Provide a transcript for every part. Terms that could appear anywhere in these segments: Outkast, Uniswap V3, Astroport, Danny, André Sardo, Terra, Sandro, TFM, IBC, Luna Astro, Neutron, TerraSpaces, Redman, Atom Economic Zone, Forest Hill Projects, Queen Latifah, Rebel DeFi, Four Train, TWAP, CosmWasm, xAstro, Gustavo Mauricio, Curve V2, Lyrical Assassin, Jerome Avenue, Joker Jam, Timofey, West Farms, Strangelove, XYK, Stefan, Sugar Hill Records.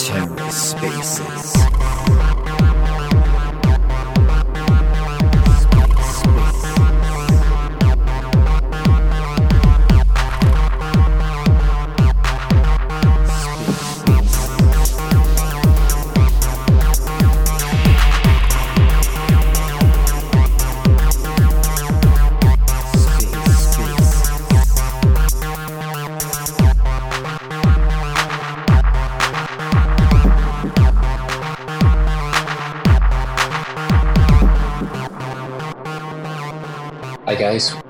TerraSpaces.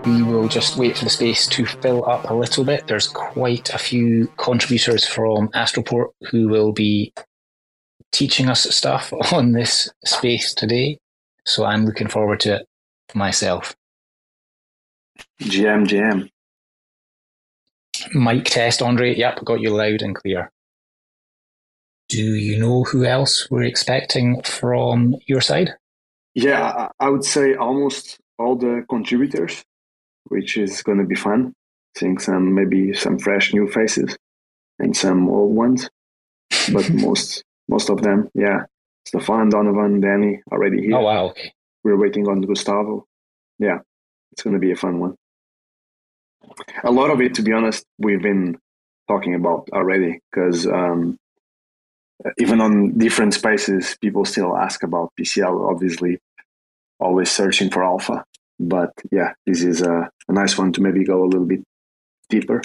We will just wait for the space to fill up a little bit. There's quite a few contributors from Astroport who will be teaching us stuff on this space today. So I'm looking forward to it myself. GM. Mic test, Andre. Yep, got you loud and clear. Do you know who else we're expecting from your side? Yeah, I would say almost all the contributors, which is going to be fun, seeing maybe some fresh new faces and some old ones, but most of them, yeah. Stefan, Donovan, Danny already here. Oh, wow. Okay. We're waiting on Gustavo. Yeah, it's going to be a fun one. A lot of it, to be honest, we've been talking about already, because even on different spaces, people still ask about PCL, obviously, always searching for alpha. But yeah, this is a nice one to maybe go a little bit deeper.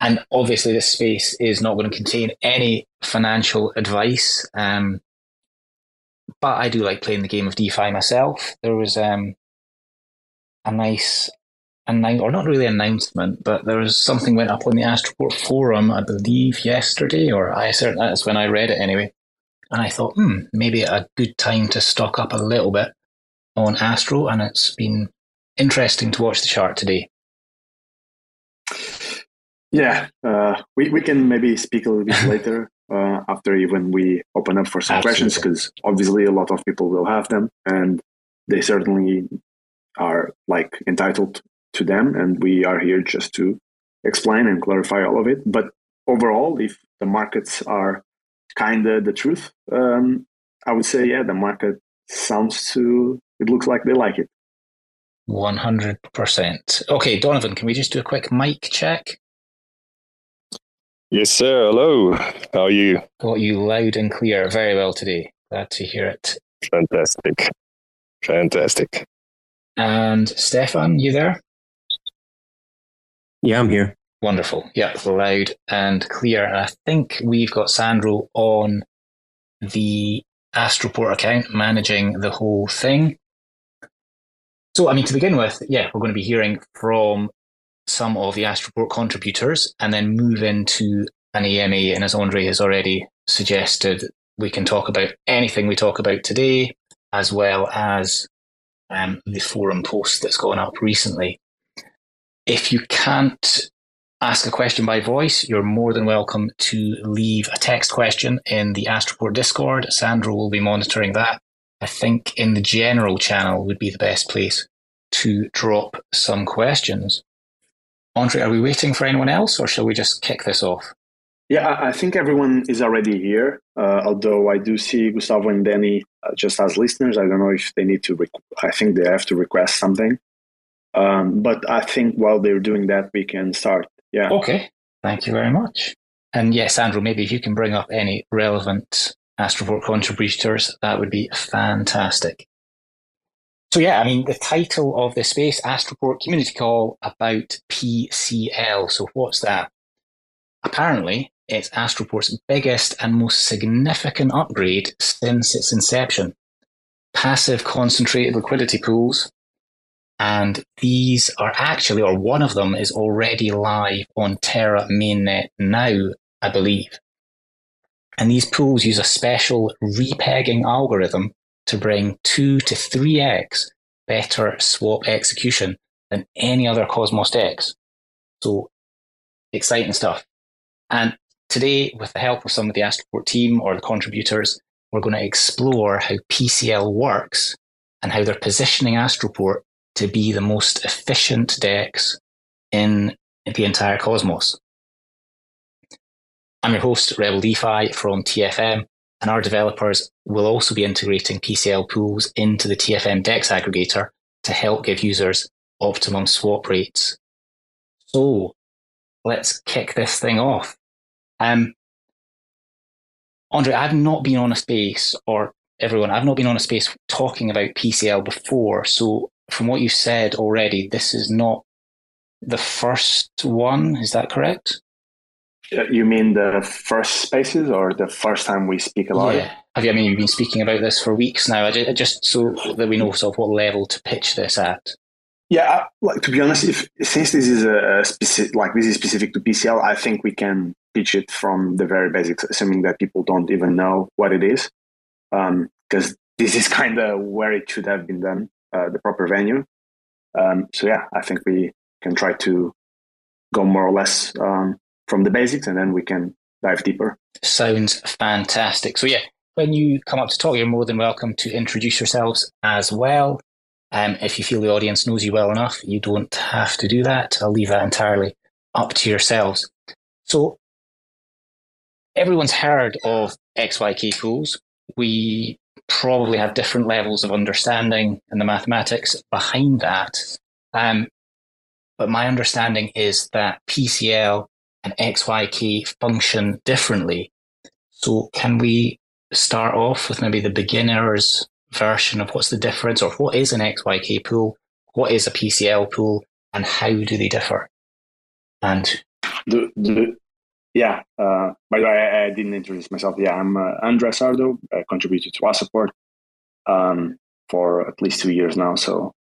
And obviously this space is not going to contain any financial advice. But I do like playing the game of DeFi myself. There was a nice, or not really announcement, but there was something went up on the Astroport forum, I believe yesterday, or I certainly, that's when I read it anyway. And I thought, maybe a good time to stock up a little bit on Astro, and it's been interesting to watch the chart today. Yeah, we can maybe speak a little bit later after even we open up for some questions, because obviously a lot of people will have them, and they certainly are like entitled to them, and we are here just to explain and clarify all of it. But overall, if the markets are kind of the truth, I would say, yeah, the market sounds to, it looks like they like it. 100%. Okay, Donovan, can we just do a quick mic check? Yes, sir. Hello. How are you? Got you loud and clear. Very well today. Glad to hear it. Fantastic. And Stefan, you there? Yeah, I'm here. Wonderful. Yep, loud and clear. And I think we've got Sandro on the Astroport account managing the whole thing. So, I mean, to begin with, yeah, we're going to be hearing from some of the Astroport contributors and then move into an AMA. And as Andre has already suggested, we can talk about anything we talk about today, as well as the forum post that's gone up recently. If you can't ask a question by voice, you're more than welcome to leave a text question in the Astroport Discord. Sandro will be monitoring that. I think in the general channel would be the best place to drop some questions. Andre, are we waiting for anyone else, or shall we just kick this off? Yeah, I think everyone is already here, although I do see Gustavo and Danny just as listeners. I don't know if they need to, I think they have to request something. But I think while they're doing that, we can start. Yeah. Okay. Thank you very much. And yes, Andrew, maybe if you can bring up any relevant Astroport contributors, that would be fantastic. So yeah, I mean, the title of the space, Astroport Community Call about PCL. So what's that? Apparently, it's Astroport's biggest and most significant upgrade since its inception. Passive concentrated liquidity pools. And these are actually, or one of them is already live on Terra mainnet now, I believe. And these pools use a special repegging algorithm to bring 2 to 3x better swap execution than any other Cosmos DEX. So exciting stuff. And today, with the help of some of the Astroport team or the contributors, we're going to explore how PCL works and how they're positioning Astroport to be the most efficient DEX in the entire Cosmos. I'm your host, Rebel DeFi from TFM, and our developers will also be integrating PCL pools into the TFM DEX aggregator to help give users optimum swap rates. So let's kick this thing off. Andre, I've not been on a space, or everyone, I've not been on a space talking about PCL before. So from what you've said already, this is not the first one. Is that correct? You mean the first spaces or the first time we speak about it? I mean, you've been speaking about this for weeks now, just so that we know sort of what level to pitch this at. Yeah, like, to be honest, since this is a specific, like this is specific to PCL, I think we can pitch it from the very basics, assuming that people don't even know what it is, because this is kind of where it should have been done, the proper venue. So yeah, I think we can try to go more or less from the basics, and then we can dive deeper. Sounds fantastic. So yeah, when you come up to talk, you're more than welcome to introduce yourselves as well. If you feel the audience knows you well enough, you don't have to do that. I'll leave that entirely up to yourselves. So everyone's heard of XYK pools. We probably have different levels of understanding and the mathematics behind that. But my understanding is that PCL and XYK function differently. So can we start off with maybe the beginner's version of what's the difference, or what is an XYK pool, what is a PCL pool, and how do they differ? And by the way, I didn't introduce myself. Yeah, I'm André Sardo. I contributed to Astroport for at least 2 years now. So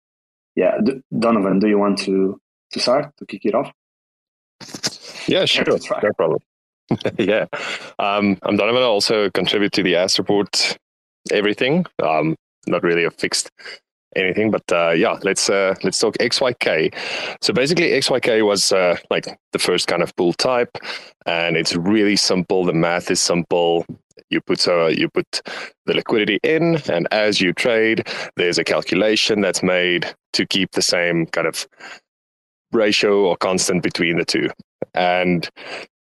yeah, Donovan, do you want to start to kick it off? Yeah, sure. No problem. Yeah, I'm Donovan. I also contribute to the Astroport. Everything, not really a fixed anything, but yeah, let's talk XYK. So basically, XYK was like the first kind of pool type, and it's really simple. The math is simple. You put the liquidity in, and as you trade, there's a calculation that's made to keep the same kind of ratio or constant between the two. And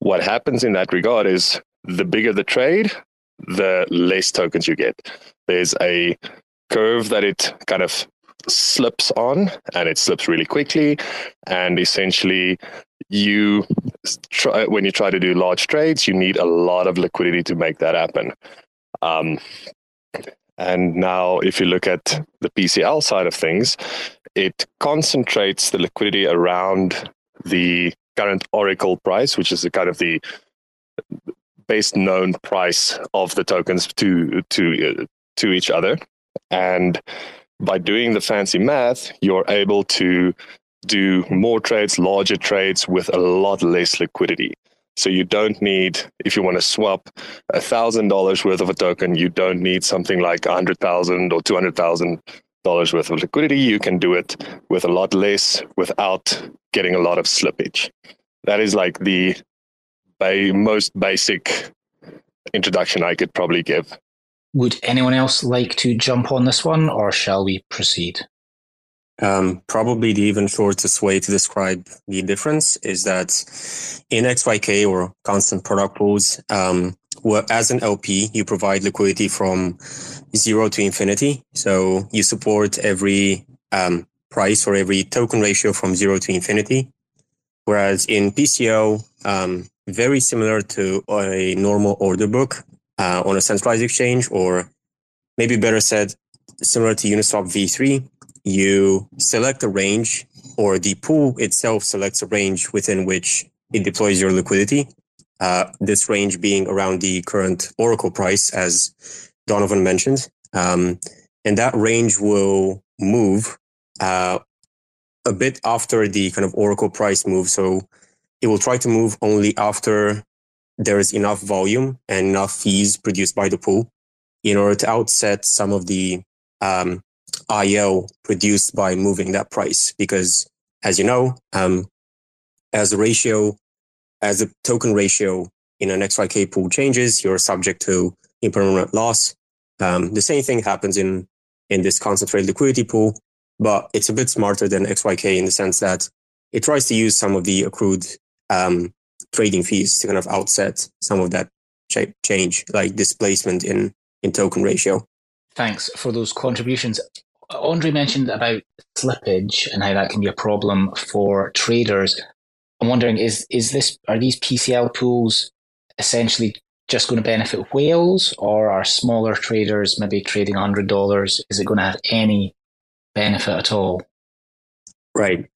what happens in that regard is the bigger the trade, the less tokens you get. There's a curve that it kind of slips on, and it slips really quickly. And essentially, when you try to do large trades, you need a lot of liquidity to make that happen. And now, if you look at the PCL side of things, it concentrates the liquidity around the current Oracle price, which is the kind of the best known price of the tokens to each other. And by doing the fancy math, you're able to do more trades, larger trades with a lot less liquidity. So you don't need, if you want to swap $1,000 worth of a token, you don't need something like $100,000 or $200,000 worth of liquidity. You can do it with a lot less without getting a lot of slippage. That is like the most basic introduction I could probably give. Would anyone else like to jump on this one, or shall we proceed? Probably the even shortest way to describe the difference is that in XYK, or constant product pools, as an LP, you provide liquidity from 0 to infinity. So you support every price or every token ratio from 0 to infinity. Whereas in PCL, very similar to a normal order book on a centralized exchange, or maybe better said, similar to Uniswap V3, you select a range, or the pool itself selects a range within which it deploys your liquidity. This range being around the current Oracle price, as Donovan mentioned. And that range will move a bit after the kind of Oracle price move. So it will try to move only after there is enough volume and enough fees produced by the pool in order to offset some of the IL produced by moving that price. Because as you know, as the token ratio in an XYK pool changes, you're subject to impermanent loss. The same thing happens in this concentrated liquidity pool. but it's a bit smarter than XYK in the sense that it tries to use some of the accrued trading fees to kind of offset some of that change, like displacement in token ratio. Thanks for those contributions. Andre mentioned about slippage and how that can be a problem for traders. I'm wondering, are these PCL pools essentially just going to benefit whales, or are smaller traders maybe trading $100? Is it going to have any benefit at all? Right.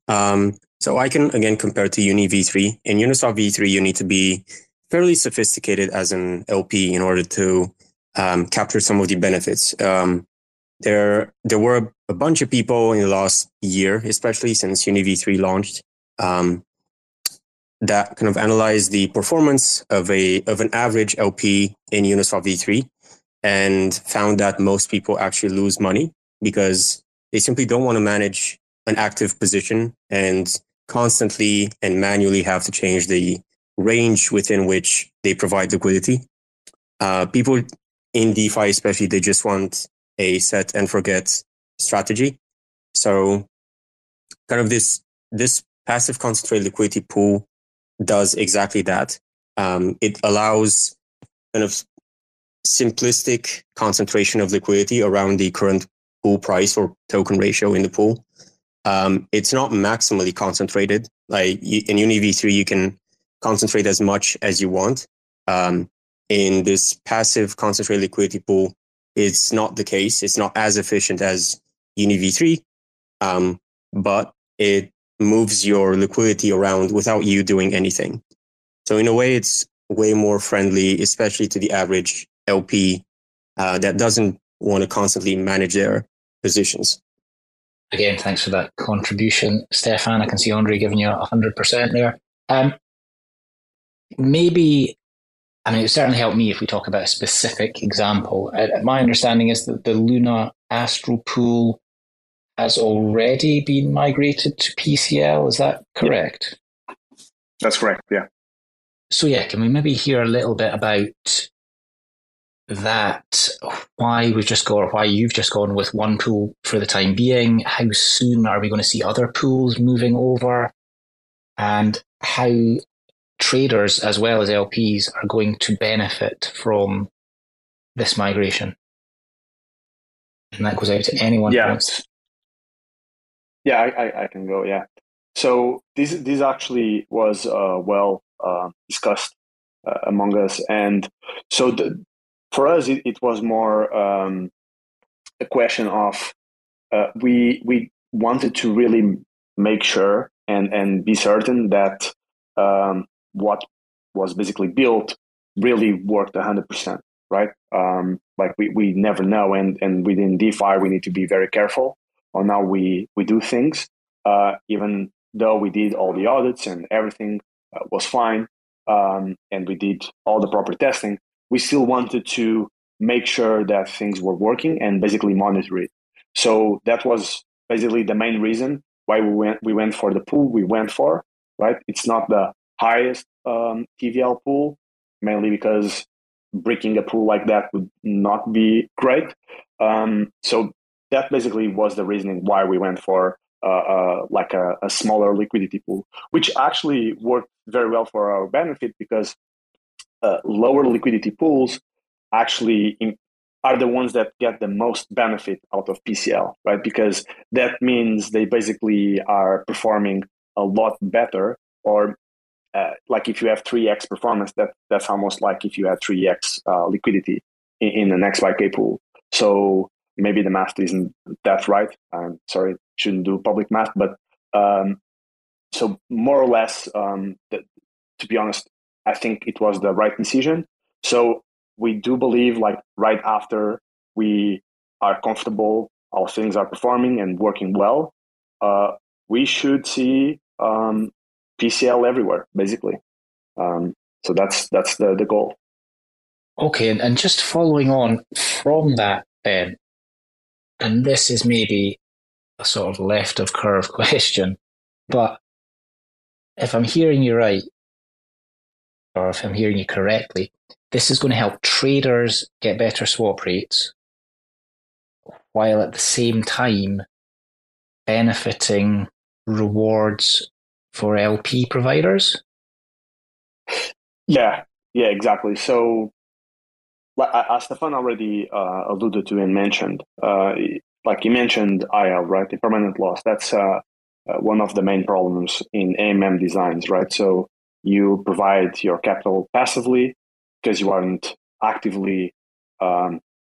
So I can again compare to Uni V3. In Uniswap V3, you need to be fairly sophisticated as an LP in order to capture some of the benefits. There were a bunch of people in the last year, especially since Uni V3 launched, that kind of analyzed the performance of an average LP in Uniswap V3 and found that most people actually lose money because they simply don't want to manage an active position and constantly and manually have to change the range within which they provide liquidity. People in DeFi, especially, they just want a set and forget strategy. So kind of this passive concentrated liquidity pool does exactly that. It allows kind of simplistic concentration of liquidity around the current pool price or token ratio in the pool. It's not maximally concentrated. Like in Uni V3, you can concentrate as much as you want. In this passive concentrated liquidity pool, it's not the case. It's not as efficient as Uni V3, but it moves your liquidity around without you doing anything. So in a way, it's way more friendly, especially to the average LP that doesn't want to constantly manage their positions. Again, thanks for that contribution, Stefan. I can see Andre giving you 100% there. It would certainly help me if we talk about a specific example. My understanding is that the Luna Astro pool has already been migrated to PCL. Is that correct? That's correct, yeah. So yeah, can we maybe hear a little bit about that, why you've just gone with one pool for the time being? How soon are we going to see other pools moving over, and how traders as well as LPs are going to benefit from this migration? And that goes out to anyone who wants. Yeah, I can go. Yeah. So this actually was discussed among us, and so for us, it was more a question of we wanted to really make sure and be certain that what was basically built really worked 100%, right? We never know, and within DeFi, we need to be very careful on how we do things. Even though we did all the audits and everything was fine, and we did all the proper testing, we still wanted to make sure that things were working and basically monitor it. So that was basically the main reason why we went for the pool we went for, right? It's not the highest TVL pool, mainly because breaking a pool like that would not be great. So that basically was the reasoning why we went for a smaller liquidity pool, which actually worked very well for our benefit because lower liquidity pools actually are the ones that get the most benefit out of PCL, right? Because that means they basically are performing a lot better, or if you have 3x performance, that's almost like if you had 3x liquidity in an XYK pool. So maybe the math isn't that right. I'm sorry, shouldn't do public math, but so more or less, to be honest, I think it was the right decision. So we do believe right after we are comfortable, our things are performing and working well, we should see PCL everywhere, basically. So that's the goal. Okay, and just following on from that then, and this is maybe a sort of left of curve question, but if I'm hearing you right, or if I'm hearing you correctly, this is going to help traders get better swap rates, while at the same time benefiting rewards for LP providers? Yeah, exactly. So as Stefan already alluded to and mentioned, like you mentioned, IL, right? The permanent loss. That's one of the main problems in AMM designs, right? So you provide your capital passively because you aren't actively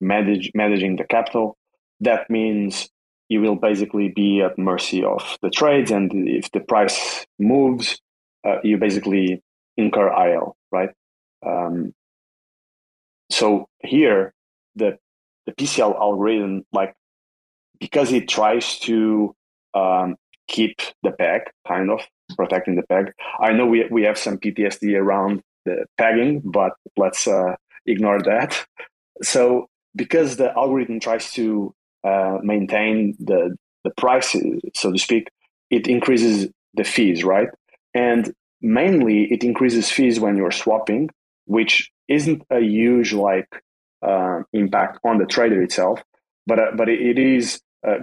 managing the capital. That means you will basically be at mercy of the trades, and if the price moves, you basically incur IL, right? So here, the PCL algorithm, like, because it tries to keep the peg, kind of protecting the peg. I know we have some PTSD around the pegging, but let's ignore that. So because the algorithm tries to maintain the price, so to speak, it increases the fees, right? And mainly it increases fees when you're swapping, which isn't a huge impact on the trader itself, but it is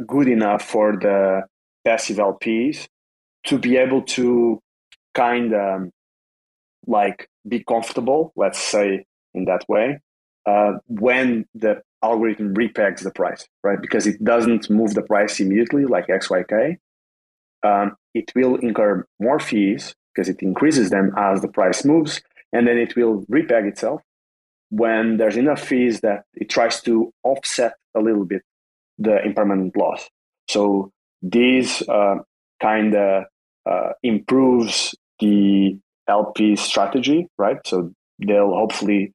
good enough for the passive LPs to be able to kind of be comfortable, let's say, in that way, when the algorithm repegs the price, right? Because it doesn't move the price immediately like XYK. It will incur more fees because it increases them as the price moves, and then it will repeg itself when there's enough fees that it tries to offset a little bit the impermanent loss. So this kind of improves the LP strategy, right? So they'll hopefully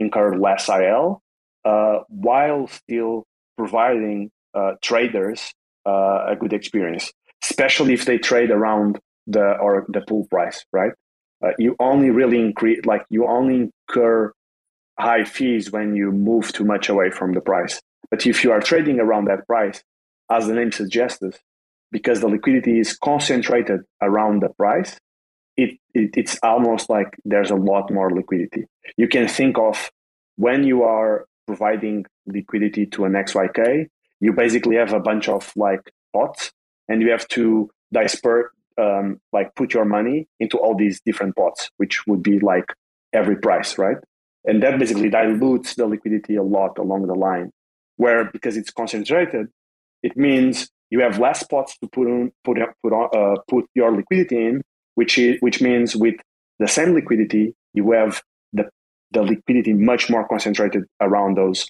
incur less IL while still providing traders a good experience, especially if they trade around the pool price, right? You only really incur high fees when you move too much away from the price. But if you are trading around that price, as the name suggests, because the liquidity is concentrated around the price, it's almost like there's a lot more liquidity. You can think of when you are providing liquidity to an XYK, you basically have a bunch of pots, and you have to put your money into all these different pots, which would be every price, right? And that basically dilutes the liquidity a lot along the line, where because it's concentrated, it means you have less pots to put your liquidity in, which means with the same liquidity, you have the liquidity much more concentrated around those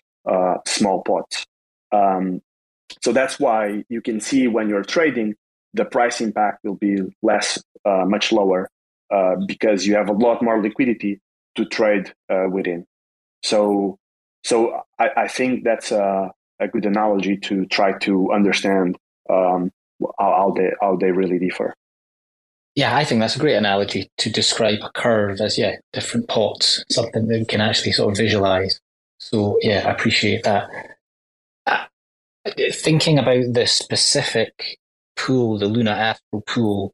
small pots. So that's why you can see when you're trading, the price impact will be much lower because you have a lot more liquidity to trade within. So I think that's a good analogy to try to understand how they really differ. Yeah, I think that's a great analogy to describe a curve as different pots, something that we can actually sort of visualize. So yeah, I appreciate that. Thinking about the specific pool, the Luna Astro pool,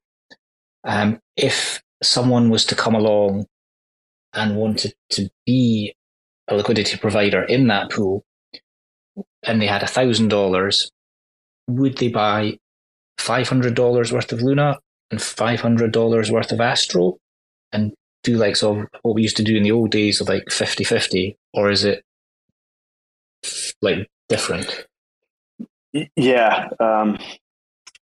if someone was to come along and wanted to be a liquidity provider in that pool, and they had $1,000, would they buy $500 worth of Luna and $500 worth of Astro and do sort of what we used to do in the old days of 50-50, or is it different? Yeah. I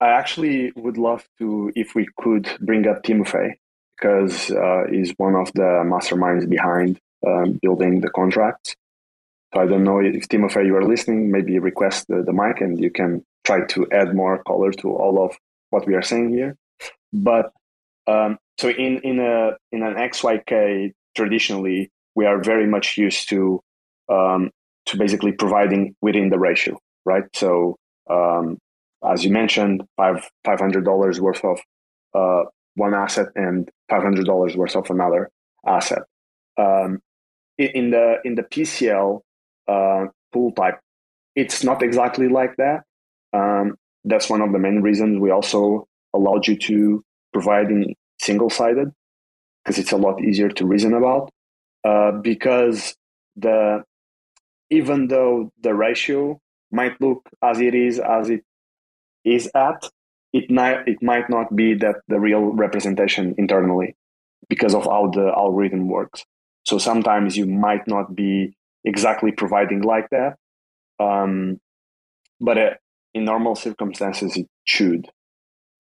actually would love to, if we could, bring up Timofey, because he's one of the masterminds behind building the contracts. So I don't know if Timofey, you are listening, maybe request the mic and you can try to add more color to all of what we are saying here. But so in an XYK, traditionally we are very much used to basically providing within the ratio, right? So as you mentioned, $500 worth of one asset and $500 worth of another asset. In the PCL pool type, it's not exactly like that. That's one of the main reasons we also allowed you to provide in single-sided, because it's a lot easier to reason about. Because even though the ratio might look as it is, as it is at, it might not be that the real representation internally because of how the algorithm works. So sometimes you might not be exactly providing like that, but in normal circumstances, it should.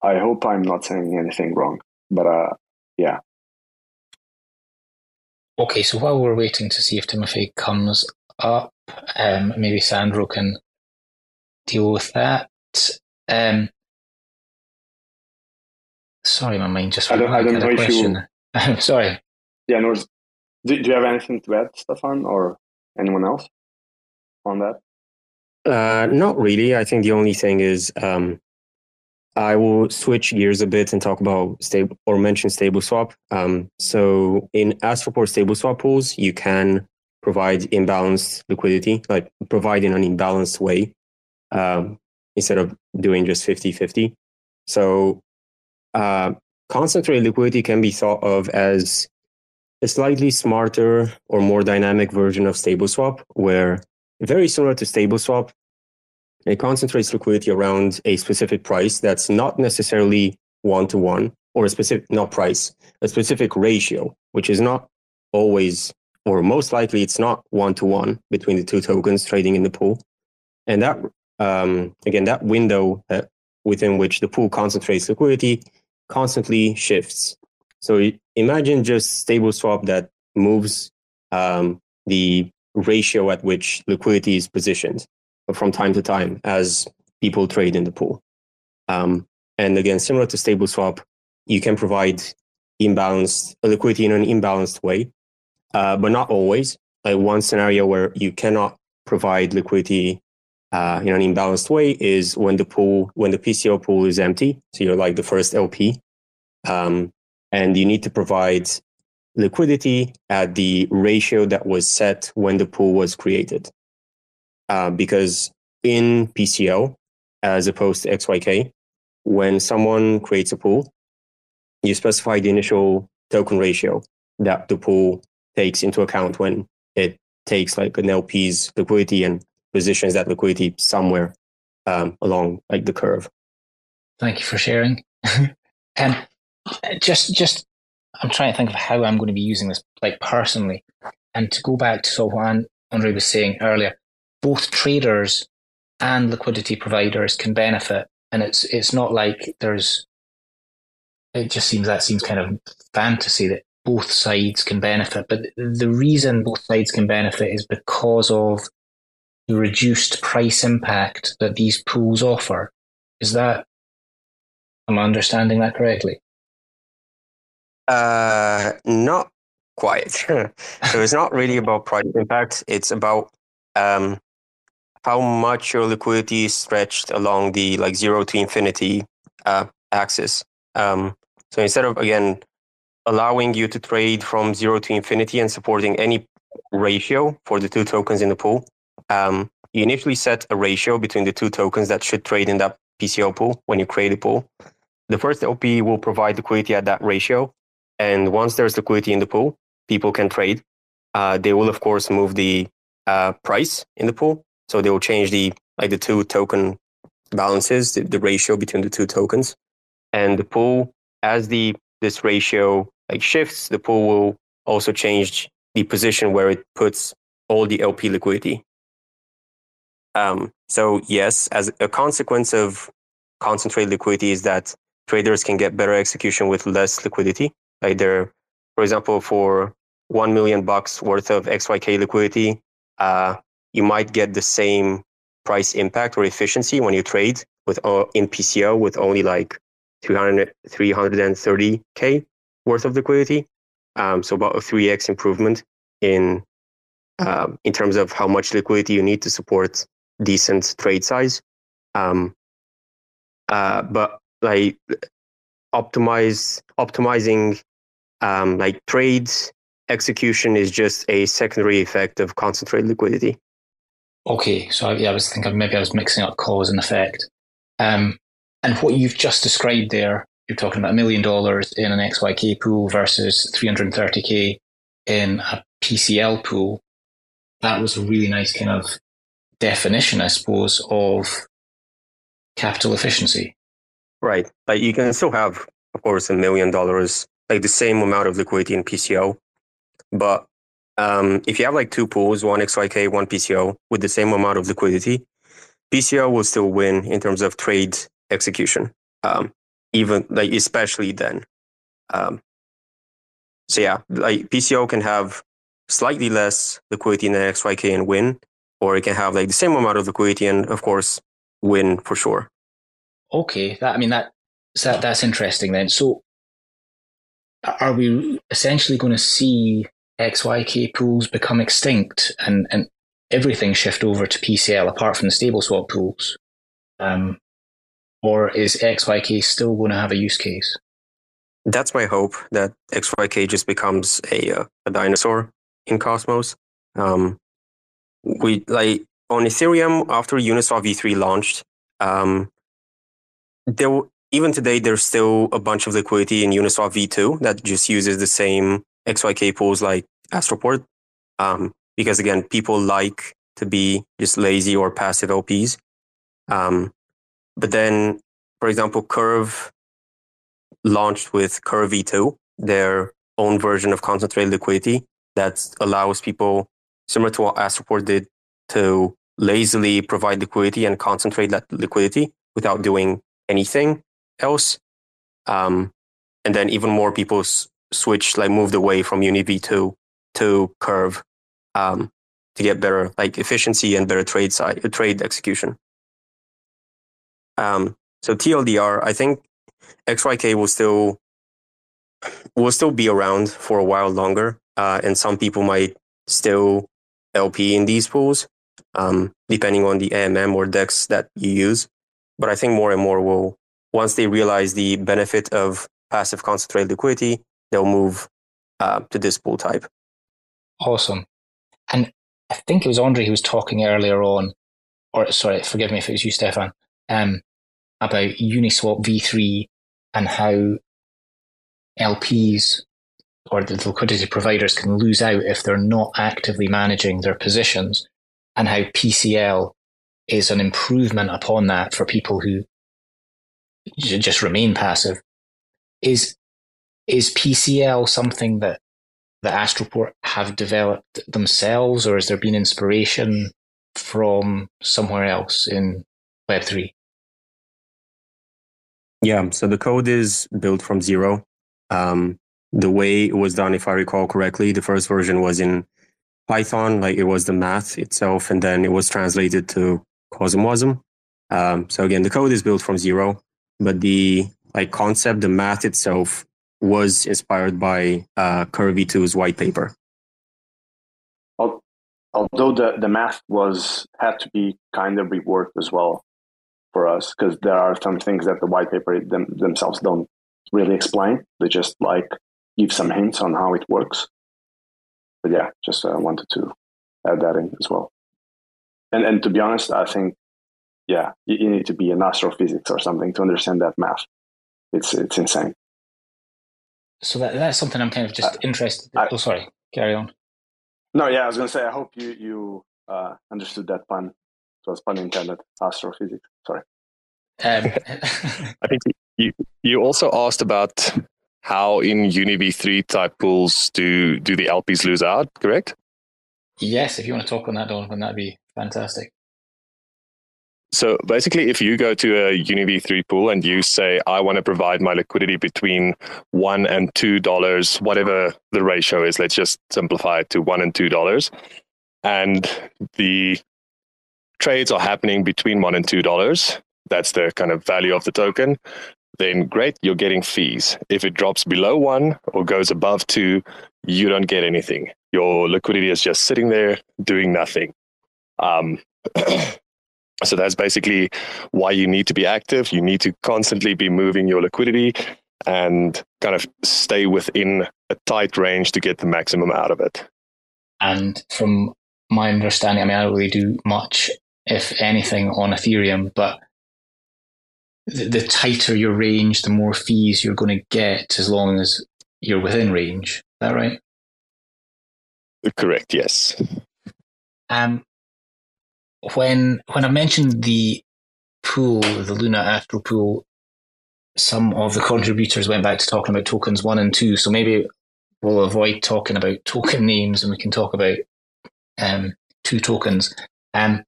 I hope I'm not saying anything wrong, but yeah. Okay, so while we're waiting to see if Timofey comes up, maybe Sandro can deal with that. Sorry, my mind just went. I don't know if question. You... I'm sorry. Yeah, no, do you have anything to add, Stefan, or anyone else on that? Not really. I think the only thing is I will switch gears a bit and talk about stable or mention stable swap. So in Astroport stable swap pools, you can provide imbalanced liquidity, like provide in an imbalanced way instead of doing just 50-50. So concentrated liquidity can be thought of as a slightly smarter or more dynamic version of stable swap, where very similar to stable swap, it concentrates liquidity around a specific price that's not necessarily one-to-one or a specific, not price, a specific ratio, which is not always, or most likely it's not one-to-one between the two tokens trading in the pool. And that, again, that window within which the pool concentrates liquidity constantly shifts. So imagine just stable swap that moves the ratio at which liquidity is positioned from time to time as people trade in the pool. And again, similar to stable swap, you can provide imbalanced liquidity in an imbalanced way, but not always. Like one scenario where you cannot provide liquidity in an imbalanced way is when the pool, when the PCL pool is empty. So you're like the first LP, and you need to provide liquidity at the ratio that was set when the pool was created. Because in PCL, as opposed to XYK, when someone creates a pool, you specify the initial token ratio that the pool takes into account when it takes like an LP's liquidity and positions that liquidity somewhere along like the curve. Thank you for sharing. Just I'm trying to think of how I'm going to be using this like personally. And to go back to sort of what André was saying earlier, both traders and liquidity providers can benefit, and it's not like there's. It just seems that seems kind of fantasy that both sides can benefit, but the reason both sides can benefit is because of the reduced price impact that these pools offer. Is that? Am I understanding that correctly? Not quite. So it's not really about price impact. It's about how much your liquidity is stretched along the like 0 to infinity axis. So instead of, again, allowing you to trade from 0 to infinity and supporting any ratio for the two tokens in the pool, you initially set a ratio between the two tokens that should trade in that PCL pool when you create a pool. The first LP will provide liquidity at that ratio. And once there's liquidity in the pool, people can trade. They will, of course, move the price in the pool, so they will change the two token balances, the ratio between the two tokens, and the pool, as this ratio shifts, the pool will also change the position where it puts all the LP liquidity. So yes, as a consequence of concentrated liquidity is that traders can get better execution with less liquidity. Like there, for example, for $1 million worth of XYK liquidity, you might get the same price impact or efficiency when you trade in PCO with only like 330K worth of liquidity. So about a 3x improvement in terms of how much liquidity you need to support decent trade size. But like optimizing like trades execution is just a secondary effect of concentrated liquidity. Okay, so yeah, I was thinking maybe I was mixing up cause and effect. And what you've just described there, you're talking about $1 million in an XYK pool versus 330K in a PCL pool. That was a really nice kind of definition, I suppose, of capital efficiency. Right. Like you can still have, of course, $1 million, like the same amount of liquidity in PCO. But if you have like two pools, one XYK, one PCO, with the same amount of liquidity, PCO will still win in terms of trade execution, even like especially then. So yeah, like PCO can have slightly less liquidity than XYK and win, or it can have like the same amount of liquidity and of course win for sure. Okay, that's interesting then. So are we essentially going to see XYK pools become extinct and everything shift over to PCL apart from the stable swap pools? Or is XYK still going to have a use case? That's my hope, that XYK just becomes a dinosaur in Cosmos. We like on Ethereum after Uniswap V3 launched, even today there's still a bunch of liquidity in Uniswap V2 that just uses the same XYK pools like Astroport, because again people like to be just lazy or passive LPs. But then, for example, Curve launched with Curve V2, their own version of concentrated liquidity that allows people, similar to what Astroport did, to lazily provide liquidity and concentrate that liquidity without doing anything else. And then even more people switched, like moved away from Uni V2 to Curve to get better like efficiency and better trade execution. So TLDR, I think XYK will still be around for a while longer, and some people might still LP in these pools, depending on the AMM or DEX that you use. But I think more and more will, once they realize the benefit of passive concentrated liquidity, they'll move to this pool type. Awesome. And I think it was Andre who was talking earlier on, or sorry, forgive me if it was you, Stefan, about Uniswap V3 and how LPs or the liquidity providers can lose out if they're not actively managing their positions, and how PCL is an improvement upon that for people who just remain passive. Is PCL something that the Astroport have developed themselves, or has there been inspiration from somewhere else in Web3? Yeah, so the code is built from zero. The way it was done, if I recall correctly, the first version was in Python, like it was the math itself, and then it was translated to CosmWasm. So again, the code is built from zero, but the like concept, the math itself, was inspired by Curve V2's white paper. Although the math had to be kind of reworked as well for us, because there are some things that the white paper themselves don't really explain. They just like give some hints on how it works. But yeah, just wanted to add that in as well. And to be honest, I think, yeah, you need to be in astrophysics or something to understand that math. It's insane. So that's something I'm kind of just interested in. Oh, sorry, carry on. No, yeah, I was going to say, I hope you understood that pun. It was pun intended, astrophysics. Sorry. I think you also asked about how in Uni V3 type pools do the LPs lose out, correct? Yes, if you want to talk on that, Donovan, that'd be fantastic. So basically, if you go to a Uni V3 pool and you say, I want to provide my liquidity between $1 and $2, whatever the ratio is, let's just simplify it to $1 and $2. And the trades are happening between $1 and $2. That's the kind of value of the token. Then great, you're getting fees. If it drops below $1 or goes above $2, you don't get anything. Your liquidity is just sitting there doing nothing. So that's basically why you need to be active. You need to constantly be moving your liquidity and kind of stay within a tight range to get the maximum out of it. And from my understanding, I don't really do much, if anything, on Ethereum, but the tighter your range, the more fees you're going to get as long as you're within range. Is that right? Correct, yes. When I mentioned the pool, the Luna Astro pool, some of the contributors went back to talking about tokens 1 and 2. So maybe we'll avoid talking about token names and we can talk about 2 tokens. How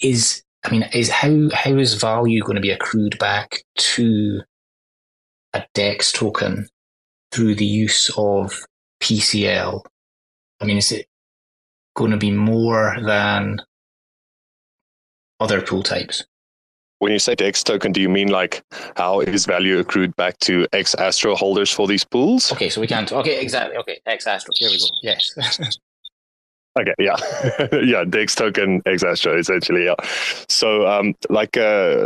is value going to be accrued back to a DEX token through the use of PCL? I mean, is it going to be more than other pool types? When you say DEX token, do you mean like how is value accrued back to xAstro holders for these pools? Okay, so we can't. Okay, exactly. Okay, xAstro. Here we go. Yes. Okay, yeah. Yeah, DEX token xAstro, essentially, yeah. So like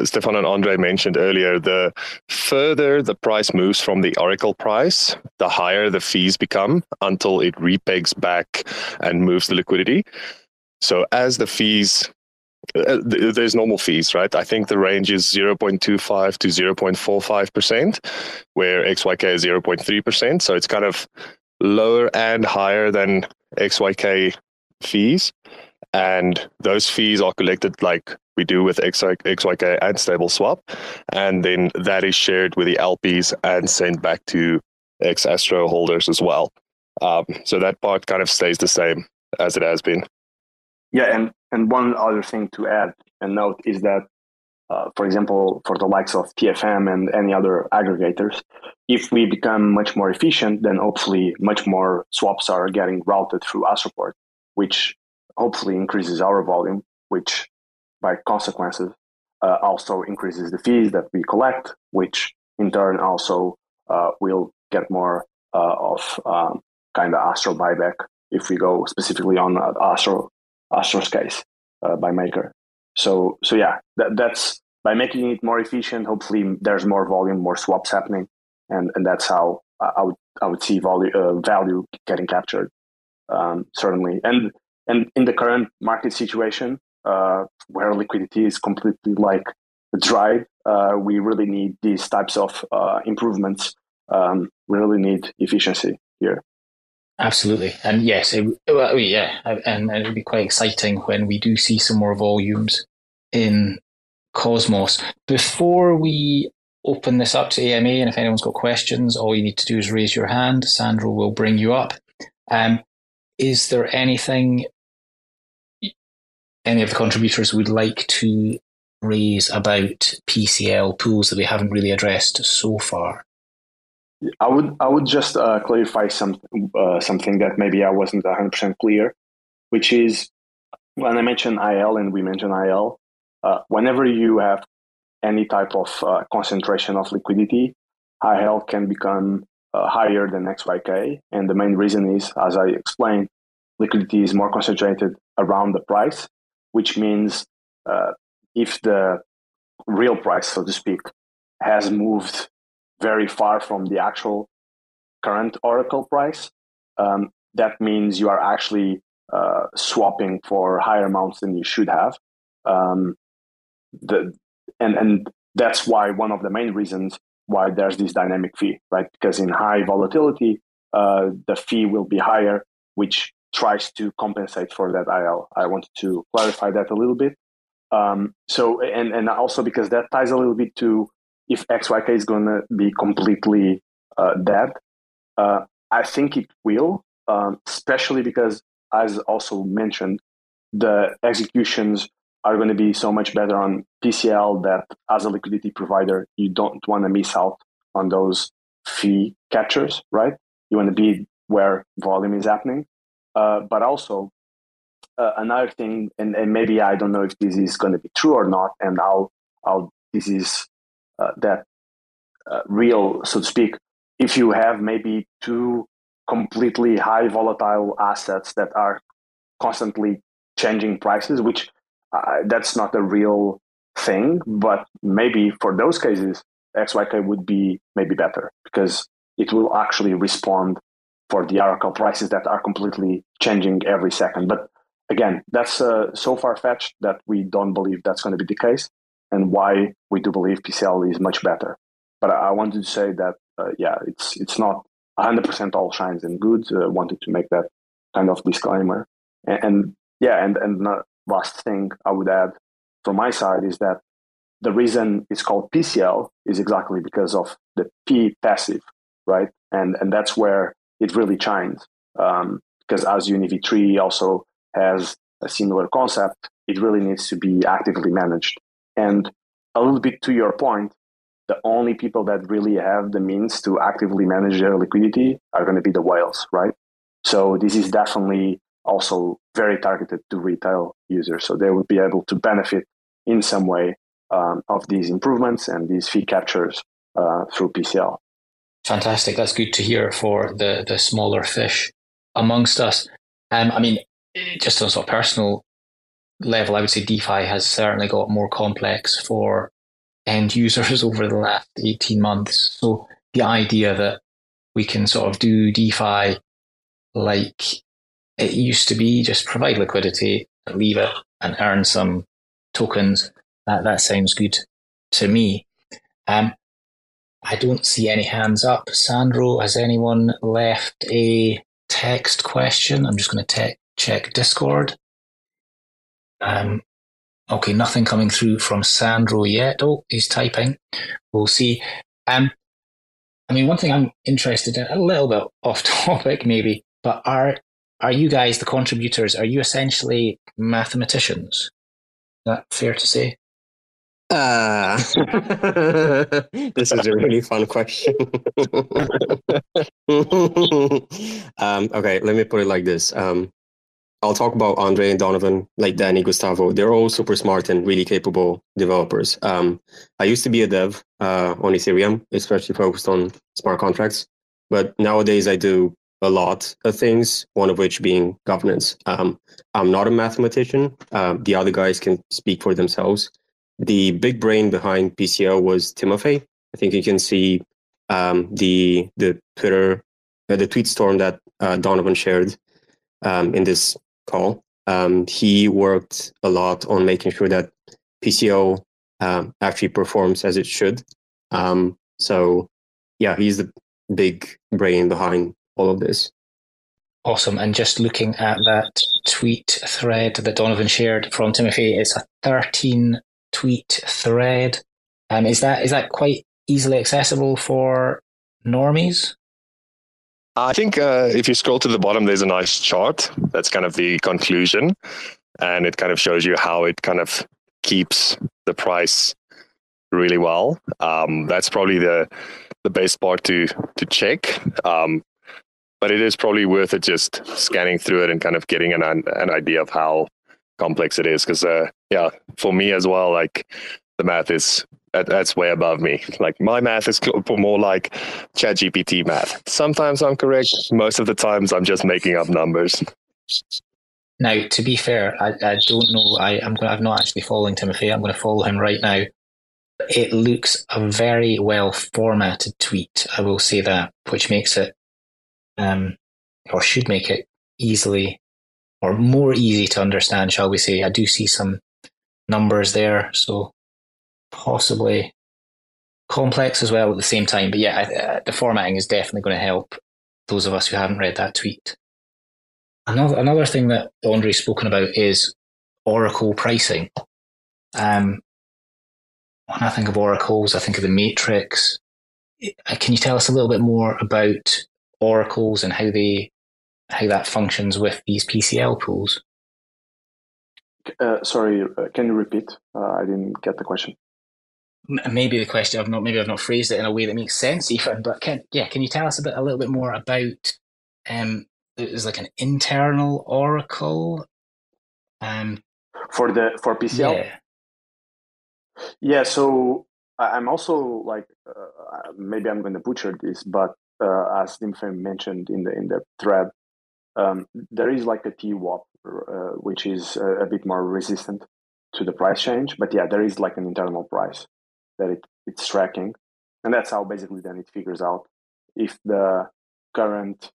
Stefan and Andre mentioned earlier, the further the price moves from the Oracle price, the higher the fees become until it repegs back and moves the liquidity. So as the fees, there's normal fees, right? I think the range is 0.25 to 0.45%, where XYK is 0.3%. So it's kind of lower and higher than XYK fees, and those fees are collected like we do with XYK and stable swap, and then that is shared with the LPs and sent back to xAstro holders as well. So that part kind of stays the same as it has been. Yeah, and one other thing to add and note is that, for example, for the likes of TFM and any other aggregators, if we become much more efficient, then hopefully much more swaps are getting routed through Astroport, which hopefully increases our volume, which by consequences also increases the fees that we collect, which in turn also will get more of kind of Astro buyback if we go specifically on Astro's case by Maker. So yeah, that's by making it more efficient. Hopefully, there's more volume, more swaps happening, and that's how I would see value getting captured, certainly. And in the current market situation, where liquidity is completely like dry, we really need these types of improvements. We really need efficiency here. Absolutely. And yes, it'll be quite exciting when we do see some more volumes in Cosmos. Before we open this up to AMA, and if anyone's got questions, all you need to do is raise your hand. Sandro will bring you up. Is there anything any of the contributors would like to raise about PCL pools that we haven't really addressed so far? I would just clarify something that maybe I wasn't 100% clear, which is when I mentioned IL and we mentioned IL, whenever you have any type of concentration of liquidity, IL can become higher than XYK. And the main reason is, as I explained, liquidity is more concentrated around the price, which means if the real price, so to speak, has moved very far from the actual current Oracle price, that means you are actually swapping for higher amounts than you should have. And that's why one of the main reasons why there's this dynamic fee, right? Because in high volatility, the fee will be higher, which tries to compensate for that IL. I wanted to clarify that a little bit. So also because that ties a little bit to if XYK is going to be completely dead, I think it will, especially because, as also mentioned, the executions are going to be so much better on PCL that as a liquidity provider, you don't want to miss out on those fee captures, right? You want to be where volume is happening. But also another thing, and maybe I don't know if this is going to be true or not, and how this is real, so to speak, if you have maybe 2 completely high volatile assets that are constantly changing prices, which that's not a real thing, but maybe for those cases, XYK would be maybe better because it will actually respond for the Oracle prices that are completely changing every second. But again, that's so far-fetched that we don't believe that's going to be the case, and why we do believe PCL is much better. But I wanted to say that, it's not 100% all shines and good. I wanted to make that kind of disclaimer. And last thing I would add from my side is that the reason it's called PCL is exactly because of the P passive, right? And that's where it really shines. Because as Uni V3 also has a similar concept, it really needs to be actively managed. And a little bit to your point, the only people that really have the means to actively manage their liquidity are going to be the whales, right? So this is definitely also very targeted to retail users. So they will be able to benefit in some way of these improvements and these fee captures through PCL. Fantastic. That's good to hear for the smaller fish amongst us. I mean, just on sort of personal level, I would say DeFi has certainly got more complex for end users over the last 18 months. So the idea that we can sort of do DeFi like it used to be, just provide liquidity, leave it and earn some tokens, that sounds good to me. I don't see any hands up. Sandro, has anyone left a text question? I'm just going to check Discord. Okay, nothing coming through from Sandro yet. Oh, he's typing. We'll see. I mean, one thing I'm interested in, a little bit off topic maybe, but are you guys, the contributors, are you essentially mathematicians? Is that fair to say? This is a really fun question. Okay, let me put it like this. I'll talk about Andre and Donovan, like Danny, Gustavo. They're all super smart and really capable developers. I used to be a dev on Ethereum, especially focused on smart contracts. But nowadays I do a lot of things, one of which being governance. I'm not a mathematician. The other guys can speak for themselves. The big brain behind PCL was Timofey. I think you can see the Twitter, the tweet storm that Donovan shared in this call. He worked a lot on making sure that PCL actually performs as it should. So yeah, he's the big brain behind all of this. Awesome. And just looking at that tweet thread that Donovan shared from Timofey, it's a 13-tweet thread. Is that quite easily accessible for normies? I think if you scroll to the bottom, there's a nice chart. That's kind of the conclusion. And it kind of shows you how it kind of keeps the price really well. That's probably the best part to check. But it is probably worth it just scanning through it and kind of getting an idea of how complex it is. Because, yeah, for me as well, like the math is... That's way above me. Like my math is more like ChatGPT math. Sometimes I'm correct. Most of the times I'm just making up numbers. Now, to be fair, I don't know. I'm not actually following Timofey. I'm going to follow him right now. It looks a very well formatted tweet. I will say that, which makes it, or should make it easily or more easy to understand, shall we say. I do see some numbers there, so possibly complex as well at the same time. But yeah, the formatting is definitely going to help those of us who haven't read that tweet. Another thing that Andre's spoken about is Oracle pricing. When I think of oracles, I think of the matrix. Can you tell us a little bit more about oracles and how that functions with these PCL pools? Sorry, can you repeat? I didn't get the question. Maybe the question I've not phrased it in a way that makes sense, even. But can you tell us a little bit more about? Is like an internal oracle. For PCL. Yeah. So I'm also like maybe I'm going to butcher this, but as Timofey mentioned in the thread, there is like a TWAP, which is a bit more resistant to the price change. But yeah, there is like an internal price that it's tracking. And that's how basically then it figures out if the current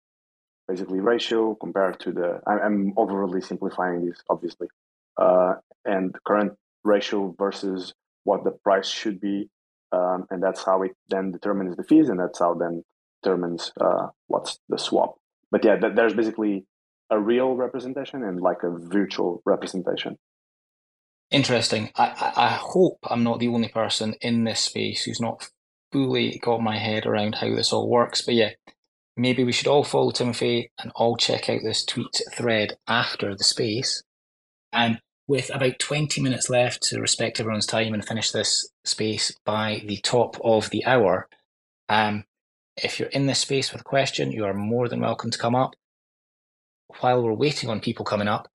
basically ratio compared to the, I'm overly simplifying this, obviously, and current ratio versus what the price should be. And that's how it then determines the fees, and that's how then determines what's the swap. But yeah, there's basically a real representation and like a virtual representation. Interesting. I hope I'm not the only person in this space who's not fully got my head around how this all works. But yeah, maybe we should all follow Timofey and all check out this tweet thread after the space. And with about 20 minutes left to respect everyone's time and finish this space by the top of the hour, if you're in this space with a question, you are more than welcome to come up. While we're waiting on people coming up,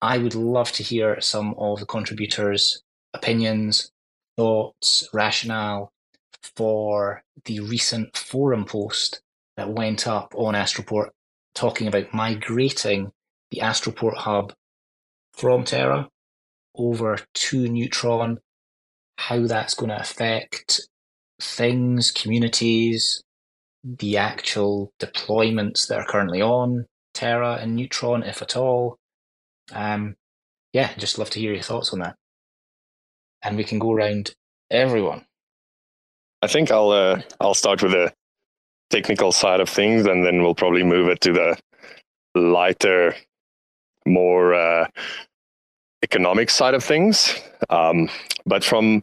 I would love to hear some of the contributors' opinions, thoughts, rationale for the recent forum post that went up on Astroport talking about migrating the Astroport hub from Terra over to Neutron, how that's going to affect things, communities, the actual deployments that are currently on Terra and Neutron, if at all. Yeah, just love to hear your thoughts on that, and we can go around everyone. I think I'll start with the technical side of things, and then we'll probably move it to the lighter, more economic side of things. But from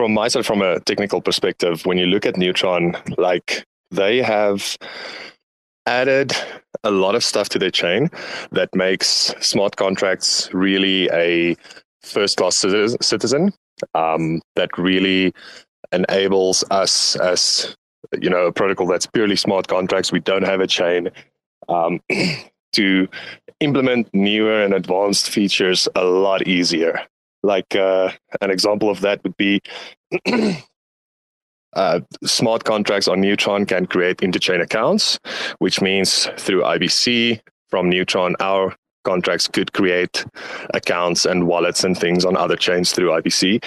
my side, from a technical perspective, when you look at Neutron, like, they have added a lot of stuff to their chain that makes smart contracts really a first-class citizen, that really enables us as, you know, a protocol that's purely smart contracts. We don't have a chain, to implement newer and advanced features a lot easier. Like, an example of that would be smart contracts on Neutron can create interchain accounts, which means through IBC from Neutron, our contracts could create accounts and wallets and things on other chains through IBC,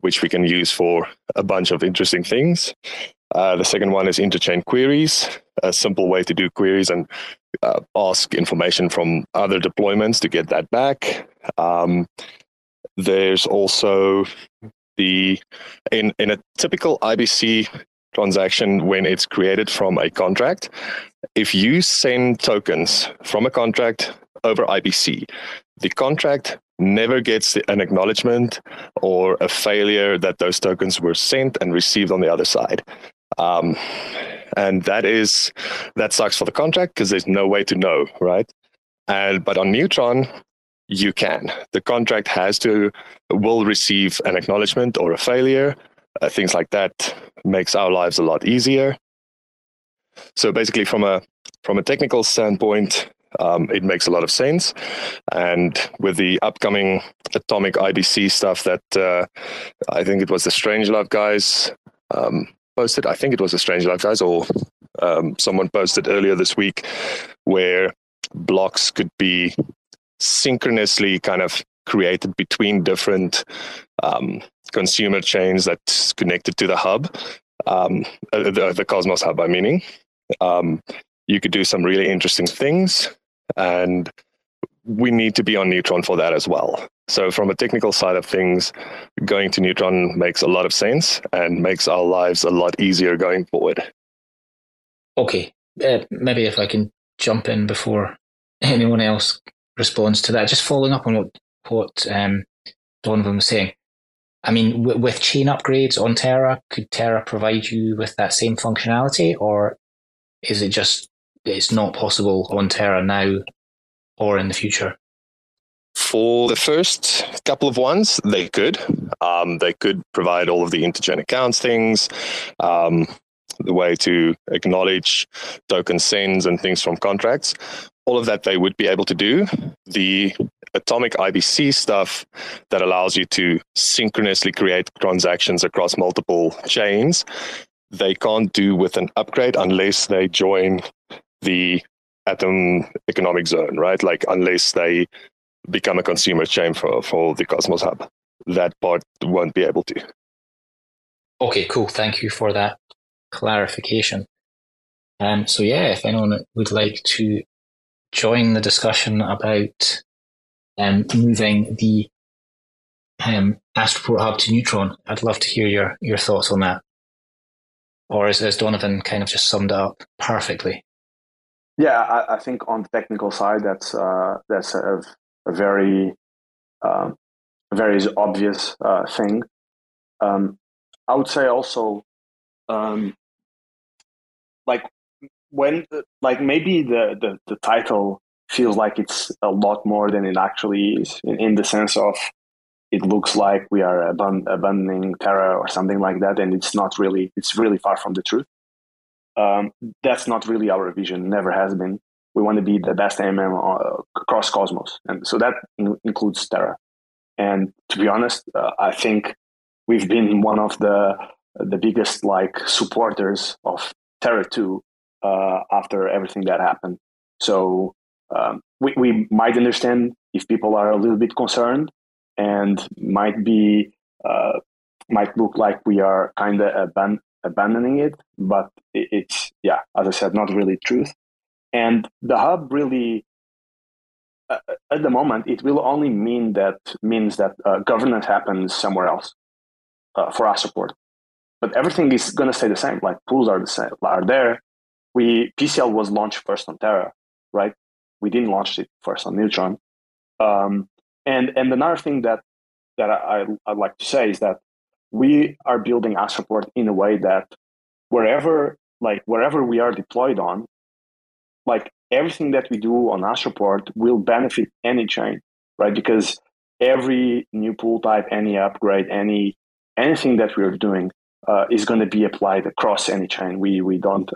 which we can use for a bunch of interesting things. The second one is interchain queries, a simple way to do queries and ask information from other deployments to get that back. There's also in a typical IBC transaction, when it's created from a contract, if you send tokens from a contract over IBC, the contract never gets an acknowledgement or a failure that those tokens were sent and received on the other side. And that sucks for the contract because there's no way to know, right? But on Neutron, you can. The contract will receive an acknowledgement or a failure. Things like that makes our lives a lot easier. So basically, from a technical standpoint, it makes a lot of sense. And with the upcoming atomic IBC stuff that I think it was the Strangelove guys posted. I think it was the Strangelove guys or someone posted earlier this week, where blocks could be synchronously kind of created between different consumer chains that's connected to the hub, the Cosmos hub, I'm meaning. You could do some really interesting things, and we need to be on Neutron for that as well. So from a technical side of things, going to Neutron makes a lot of sense and makes our lives a lot easier going forward. Okay, maybe if I can jump in before anyone else responds to that, just following up on what Donovan was saying. I mean, with chain upgrades on Terra, could Terra provide you with that same functionality, or is it just it's not possible on Terra now or in the future? For the first couple of ones, they could. They could provide all of the interchain accounts things, the way to acknowledge token sends and things from contracts. All of that they would be able to do. The atomic IBC stuff that allows you to synchronously create transactions across multiple chains, they can't do with an upgrade unless they join the Atom Economic Zone, right? Like, unless they become a consumer chain for the Cosmos Hub. That part won't be able to. Okay, cool. Thank you for that clarification. So yeah, if anyone would like to join the discussion about moving the Astroport hub to Neutron, I'd love to hear your thoughts on that. Or as Donovan kind of just summed up perfectly. Yeah, I think on the technical side, that's a very very obvious thing. I would say also, maybe the title feels like it's a lot more than it actually is, in the sense of it looks like we are abandoning Terra or something like that, and it's not really. It's really far from the truth. That's not really our vision. Never has been. We want to be the best AMM across Cosmos, and so that includes Terra. And to be honest, I think we've been one of the biggest supporters of Terra 2 after everything that happened. So we might understand if people are a little bit concerned, and might look like we are kind of abandoning it, but it's, yeah, as I said, not really truth. And the hub really, at the moment, it will only means that governance happens somewhere else for Astroport. But everything is going to stay the same. Pools are the same, are there. PCL was launched first on Terra, right? We didn't launch it first on Neutron. And another thing that I'd like to say is that we are building Astroport in a way that wherever we are deployed on, everything that we do on Astroport will benefit any chain, right? Because every new pool type, any upgrade, anything that we are doing is going to be applied across any chain. We don't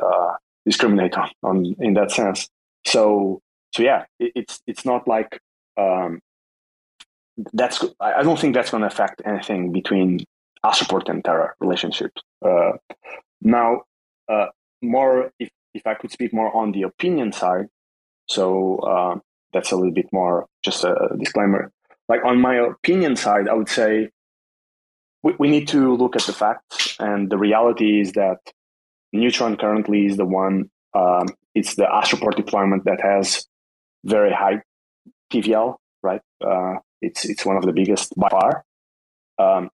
discriminate on in that sense. So yeah, it's not like. I don't think that's going to affect anything between Astroport and Terra relationships. Now, more if I could speak more on the opinion side, so that's a little bit more just a disclaimer. On my opinion side, I would say we need to look at the facts, and the reality is that Neutron currently is the one. It's the Astroport deployment that has very high PVL, right? It's one of the biggest by far.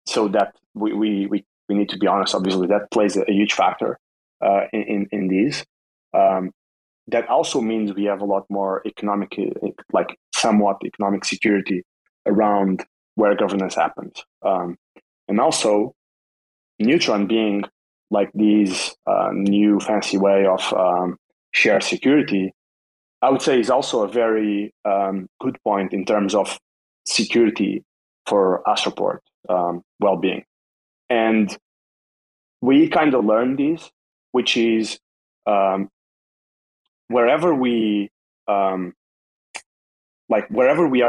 So that we need to be honest, obviously, that plays a huge factor in these. That also means we have a lot more economic, somewhat economic security around where governance happens. And also, Neutron being these new fancy way of shared security, I would say is also a very good point in terms of security for Astroport well-being. And we kind of learned this, which is wherever we are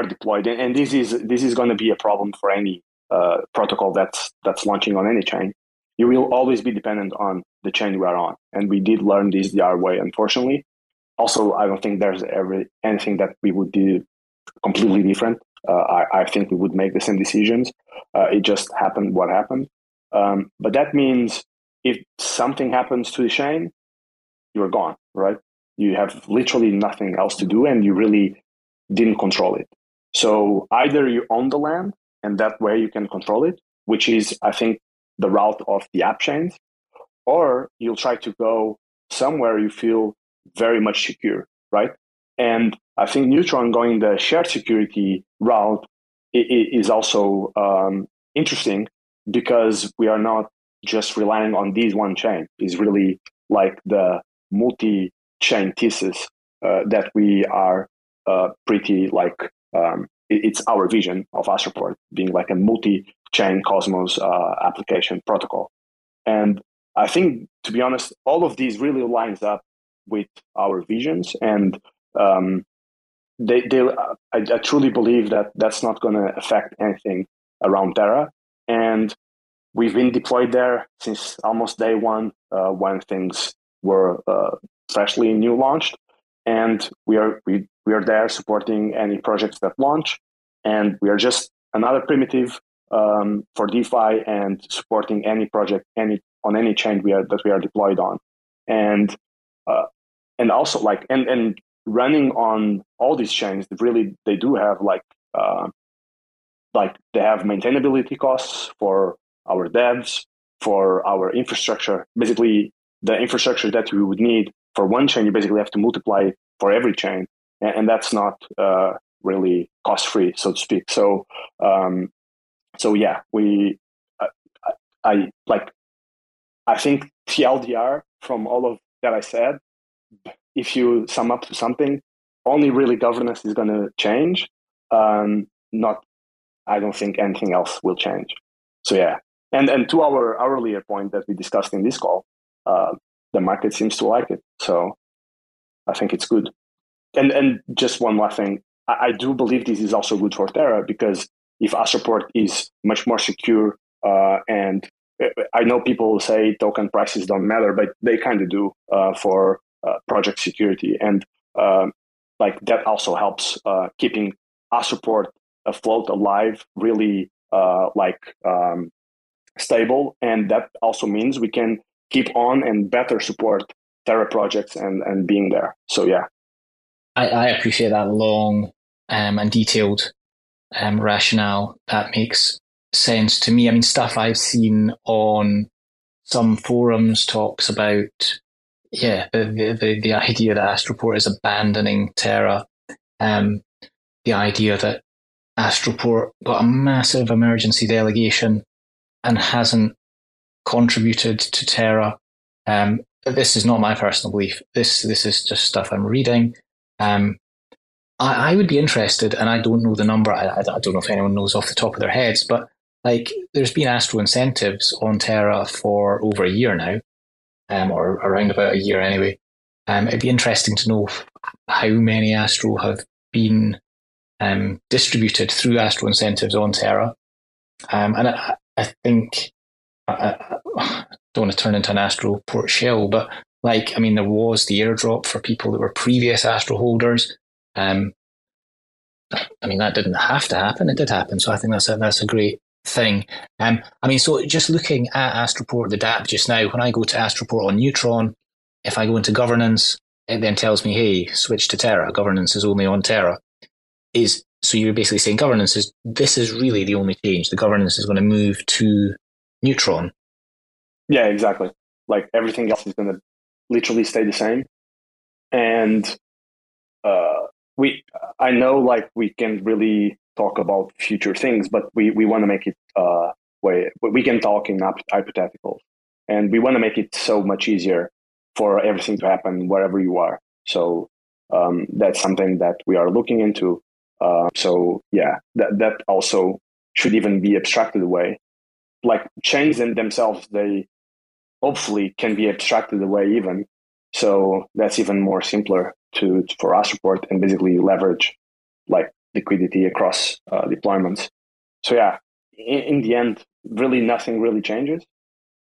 deployed, and this is going to be a problem for any protocol that's launching on any chain. You will always be dependent on the chain we are on, and we did learn this the our way, unfortunately. Also, I don't think there's anything that we would do completely different. I think we would make the same decisions. It just happened what happened. But that means if something happens to the chain, you're gone, right? You have literally nothing else to do, and you really didn't control it. So either you own the land, and that way you can control it, which is, I think, the route of the app chains, or you'll try to go somewhere you feel very much secure, right? And I think Neutron going the shared security route is also interesting, because we are not just relying on this one chain. It's really the multi-chain thesis that we are it's our vision of Astroport being a multi-chain Cosmos application protocol. And I think, to be honest, all of these really lines up with our visions, and I truly believe that that's not going to affect anything around Terra. And we've been deployed there since almost day one when things were freshly new launched, and we are there supporting any projects that launch, and we are just another primitive for DeFi and supporting any project on any chain that we are deployed on, and also and running on all these chains. Really, they do have they have maintainability costs for our devs, for our infrastructure. Basically, the infrastructure that we would need for one chain, you basically have to multiply it for every chain, and that's not really cost-free, so to speak. So So yeah, I think TLDR from all of that I said, if you sum up to something, only really governance is going to change. I don't think anything else will change. So yeah, and to our earlier point that we discussed in this call, the market seems to like it, so I think it's good. And just one last thing, I do believe this is also good for Terra, because if Astroport is much more secure, and I know people say token prices don't matter, but they kind of do for project security, and that also helps keeping Astroport afloat, alive, really stable, and that also means we can keep on and better support Terra projects and being there. So yeah, I appreciate that long and detailed rationale. That makes sense to me. I mean, stuff I've seen on some forums talks about, yeah, the idea that Astroport is abandoning Terra, the idea that Astroport got a massive emergency delegation and hasn't contributed to Terra. This is not my personal belief. This is just stuff I'm reading. I would be interested, and I don't know the number. I don't know if anyone knows off the top of their heads, but there's been Astro incentives on Terra for over a year now, or around about a year anyway. It'd be interesting to know how many Astro have been distributed through Astro incentives on Terra. And I think, I don't want to turn into an Astroport shell, but there was the airdrop for people that were previous Astro holders. That didn't have to happen. It did happen. So I think that's a great thing. So just looking at Astroport, the DApp just now, when I go to Astroport on Neutron, if I go into governance, it then tells me, hey, switch to Terra. Governance is only on Terra. So you're basically saying governance is, this is really the only change. The governance is going to move to Neutron. Yeah, exactly. Everything else is going to literally stay the same. And I know we can really talk about future things, but we want to make it we can talk in hypotheticals, and we want to make it so much easier for everything to happen wherever you are. So that's something that we are looking into. So yeah, that also should even be abstracted away. Chains in themselves, they hopefully can be abstracted away even. So that's even more simpler for Astroport, and basically leverage liquidity across deployments. So yeah, in the end, really nothing really changes.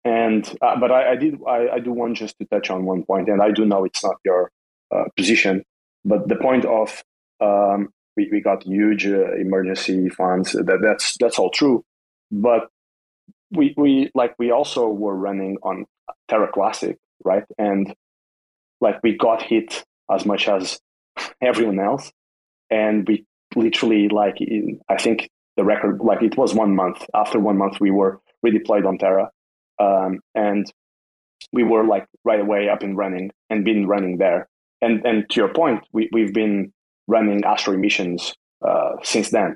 And but I do want just to touch on one point, and I do know it's not your position, but the point of we got huge emergency funds. That's all true, but we also were running on Terra Classic, right? And we got hit as much as everyone else, and we literally I think the record it was 1 month. After 1 month, we were redeployed on Terra, and we were right away up and running, and been running there. And to your point, we've been running Astro emissions since then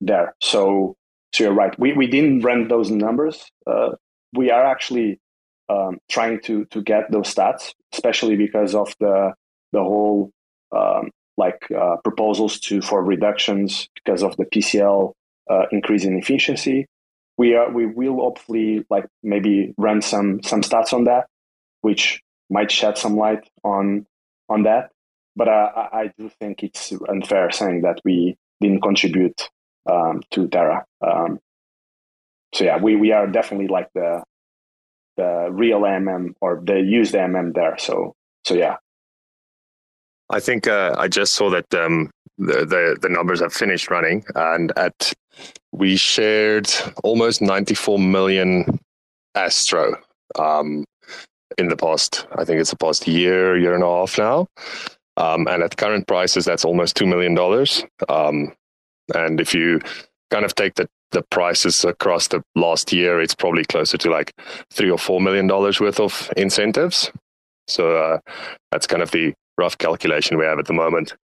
there. So you're right. We didn't run those numbers. We are actually trying to get those stats, especially because of the whole proposals for reductions because of the PCL increase in efficiency. We will hopefully maybe run some stats on that, which might shed some light on that. But I do think it's unfair saying that we didn't contribute to Terra. So yeah, we are definitely the real AMM, or the used AMM there. So yeah. I think I just saw that the numbers have finished running, and we shared almost 94 million Astro in the past. I think it's the past year and a half now. And at current prices, that's almost $2 million. And if you kind of take the prices across the last year, it's probably closer to $3 or $4 million worth of incentives. So that's kind of the rough calculation we have at the moment.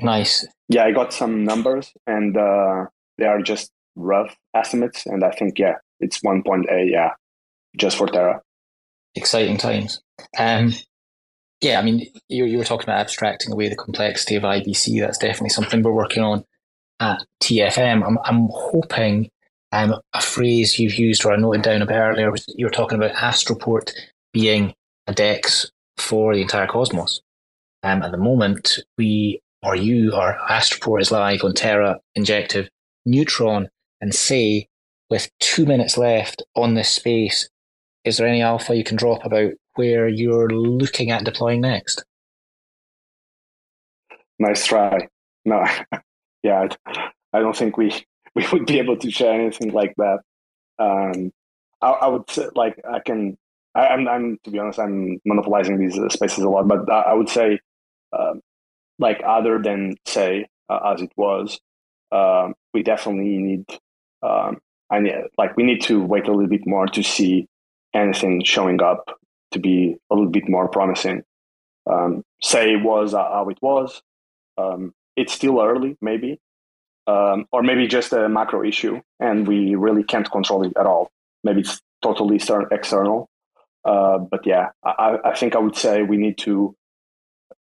Nice. Yeah, I got some numbers, and they are just rough estimates, and I think it's 1.8 just for Terra. Exciting times. Yeah, I mean, you were talking about abstracting away the complexity of IBC. That's definitely something we're working on at TFM. I'm hoping a phrase you've used, or I noted down a bit earlier, was you were talking about Astroport being a DEX for the entire Cosmos. At the moment, Astroport is live on Terra, Injective, Neutron, and Say, with 2 minutes left on this space. Is there any alpha you can drop about where you're looking at deploying next? Nice try. No, I don't think we would be able to share anything like that. I would say, like, I'm to be honest, I'm monopolizing these spaces a lot, but I would say, like, other than Say, as it was, we definitely need, we need to wait a little bit more to see anything showing up to be a little bit more promising. Say was how it was. It's still early, maybe, or maybe just a macro issue, and we really can't control it at all. Maybe it's totally external. But I think I would say we need to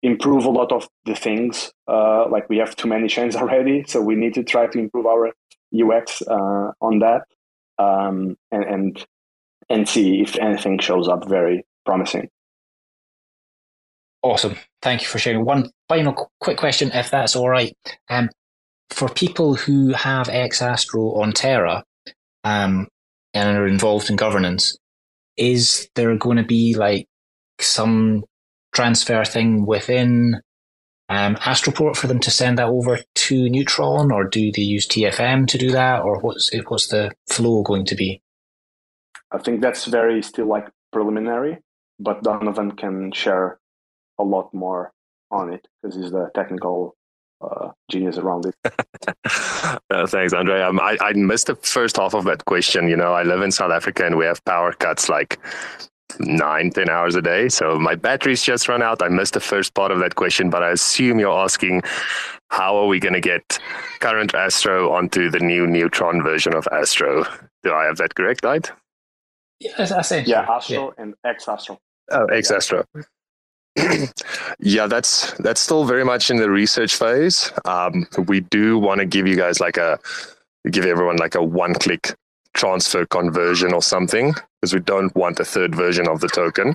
improve a lot of the things. Like, we have too many chains already, so we need to try to improve our UX on that, and see if anything shows up very promising. Awesome. Thank you for sharing. One final quick question, if that's all right. For people who have xAstro on Terra and are involved in governance, is there going to be like some transfer thing within Astroport for them to send that over to Neutron, or do they use TFM to do that, or what's the flow going to be? I think that's very still like preliminary, but Donovan can share a lot more on it because he's the technical genius around it. Thanks, Andre. I missed the first half of that question. You know, I live in South Africa and we have power cuts like 9-10 hours a day, so my batteries just run out. I missed the first part of that question, but I assume you're asking how are we going to get current Astro onto the new Neutron version of Astro. Do I have that correct, right? Astro and xAstro. Oh, xAstro. That's still very much in the research phase. We do want to give you guys give everyone like a one-click transfer conversion or something, because we don't want a third version of the token.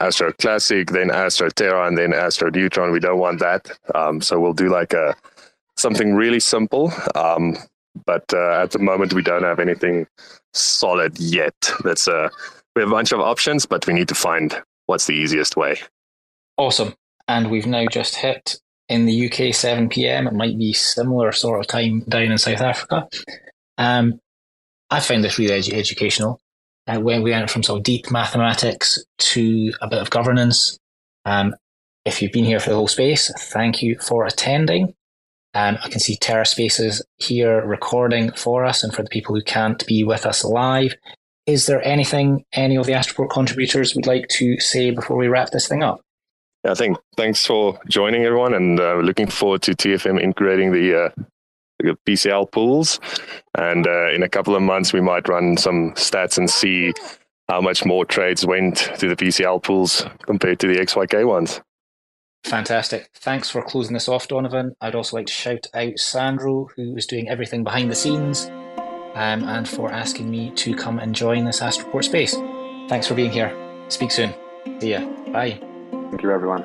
Astro Classic, then Astro Terra, and then Astro Neutron. We don't want that. So we'll do like something really simple. But at the moment, we don't have anything solid yet. We have a bunch of options, but we need to find what's the easiest way. Awesome. And we've now just hit in the UK 7 p.m. It might be similar sort of time down in South Africa. I found this really educational. When we went from sort of deep mathematics to a bit of governance. If you've been here for the whole space, thank you for attending. I can see TerraSpaces here recording for us, and for the people who can't be with us live. Is there anything any of the Astroport contributors would like to say before we wrap this thing up? Yeah, thanks for joining, everyone, and looking forward to TFM integrating the PCL pools. And in a couple of months, we might run some stats and see how much more trades went to the PCL pools compared to the XYK ones. Fantastic. Thanks for closing this off, Donovan. I'd also like to shout out Sandro, who is doing everything behind the scenes, and for asking me to come and join this Astroport space. Thanks for being here. Speak soon. See ya. Bye. Thank you, everyone.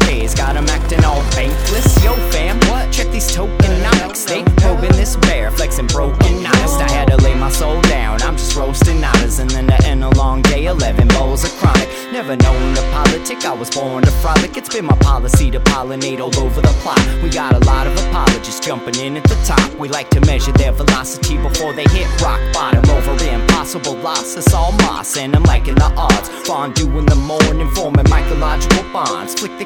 days got them acting all bankless. Yo fam, what? Check these tokenomics. They probing this bear, flexing broken honest. I had to lay my soul down, I'm just roasting honors. And then to end a long day, 11 bowls of chronic. Never known the politics lunatic, I was born to frolic. It's been my policy to pollinate all over the plot. We got a lot of apologists jumping in at the top. We like to measure their velocity before they hit rock bottom. Over impossible loss, it's all moss, and I'm liking the odds. Fondue in the morning, forming mycological bonds. Flick the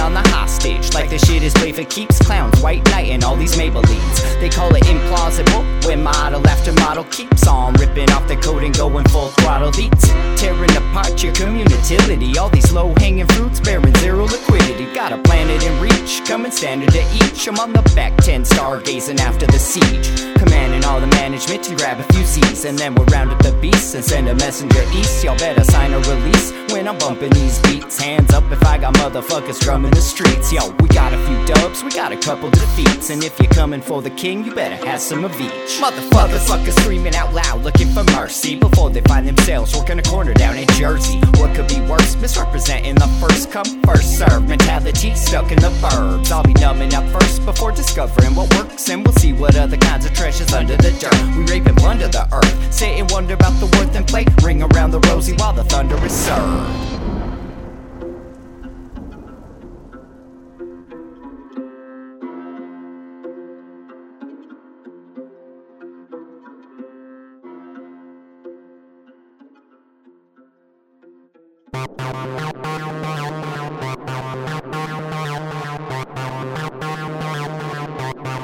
on the hostage like this shit is play for keeps. Clowns, white knight, and all these Maybellines, they call it implausible when model after model keeps on ripping off the coat and going full throttle. Beats tearing apart your community, all these low-hanging fruits bearing zero liquidity. Got a planet in reach, coming standard to each. I'm on the back 10 stargazing after the siege, commanding all the management to grab a few C's, and then we'll round up the beasts and send a messenger east. Y'all better sign a release when I'm bumping these beats. Hands up if I got motherfuckers drumming the streets. Yo, we got a few dubs, we got a couple defeats, and if you're coming for the king, you better have some of each. Motherfuckers screaming out loud, looking for mercy before they find themselves working a corner down in Jersey. What could be worse? Misrepresenting the first come, first serve mentality stuck in the burbs. I'll be numbing up first before discovering what works, and we'll see what other kinds of treasures under the dirt. We rape and plunder the earth, sit and wonder about the worth and play, ring around the rosy while the thunder is served.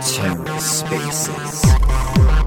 TerraSpaces.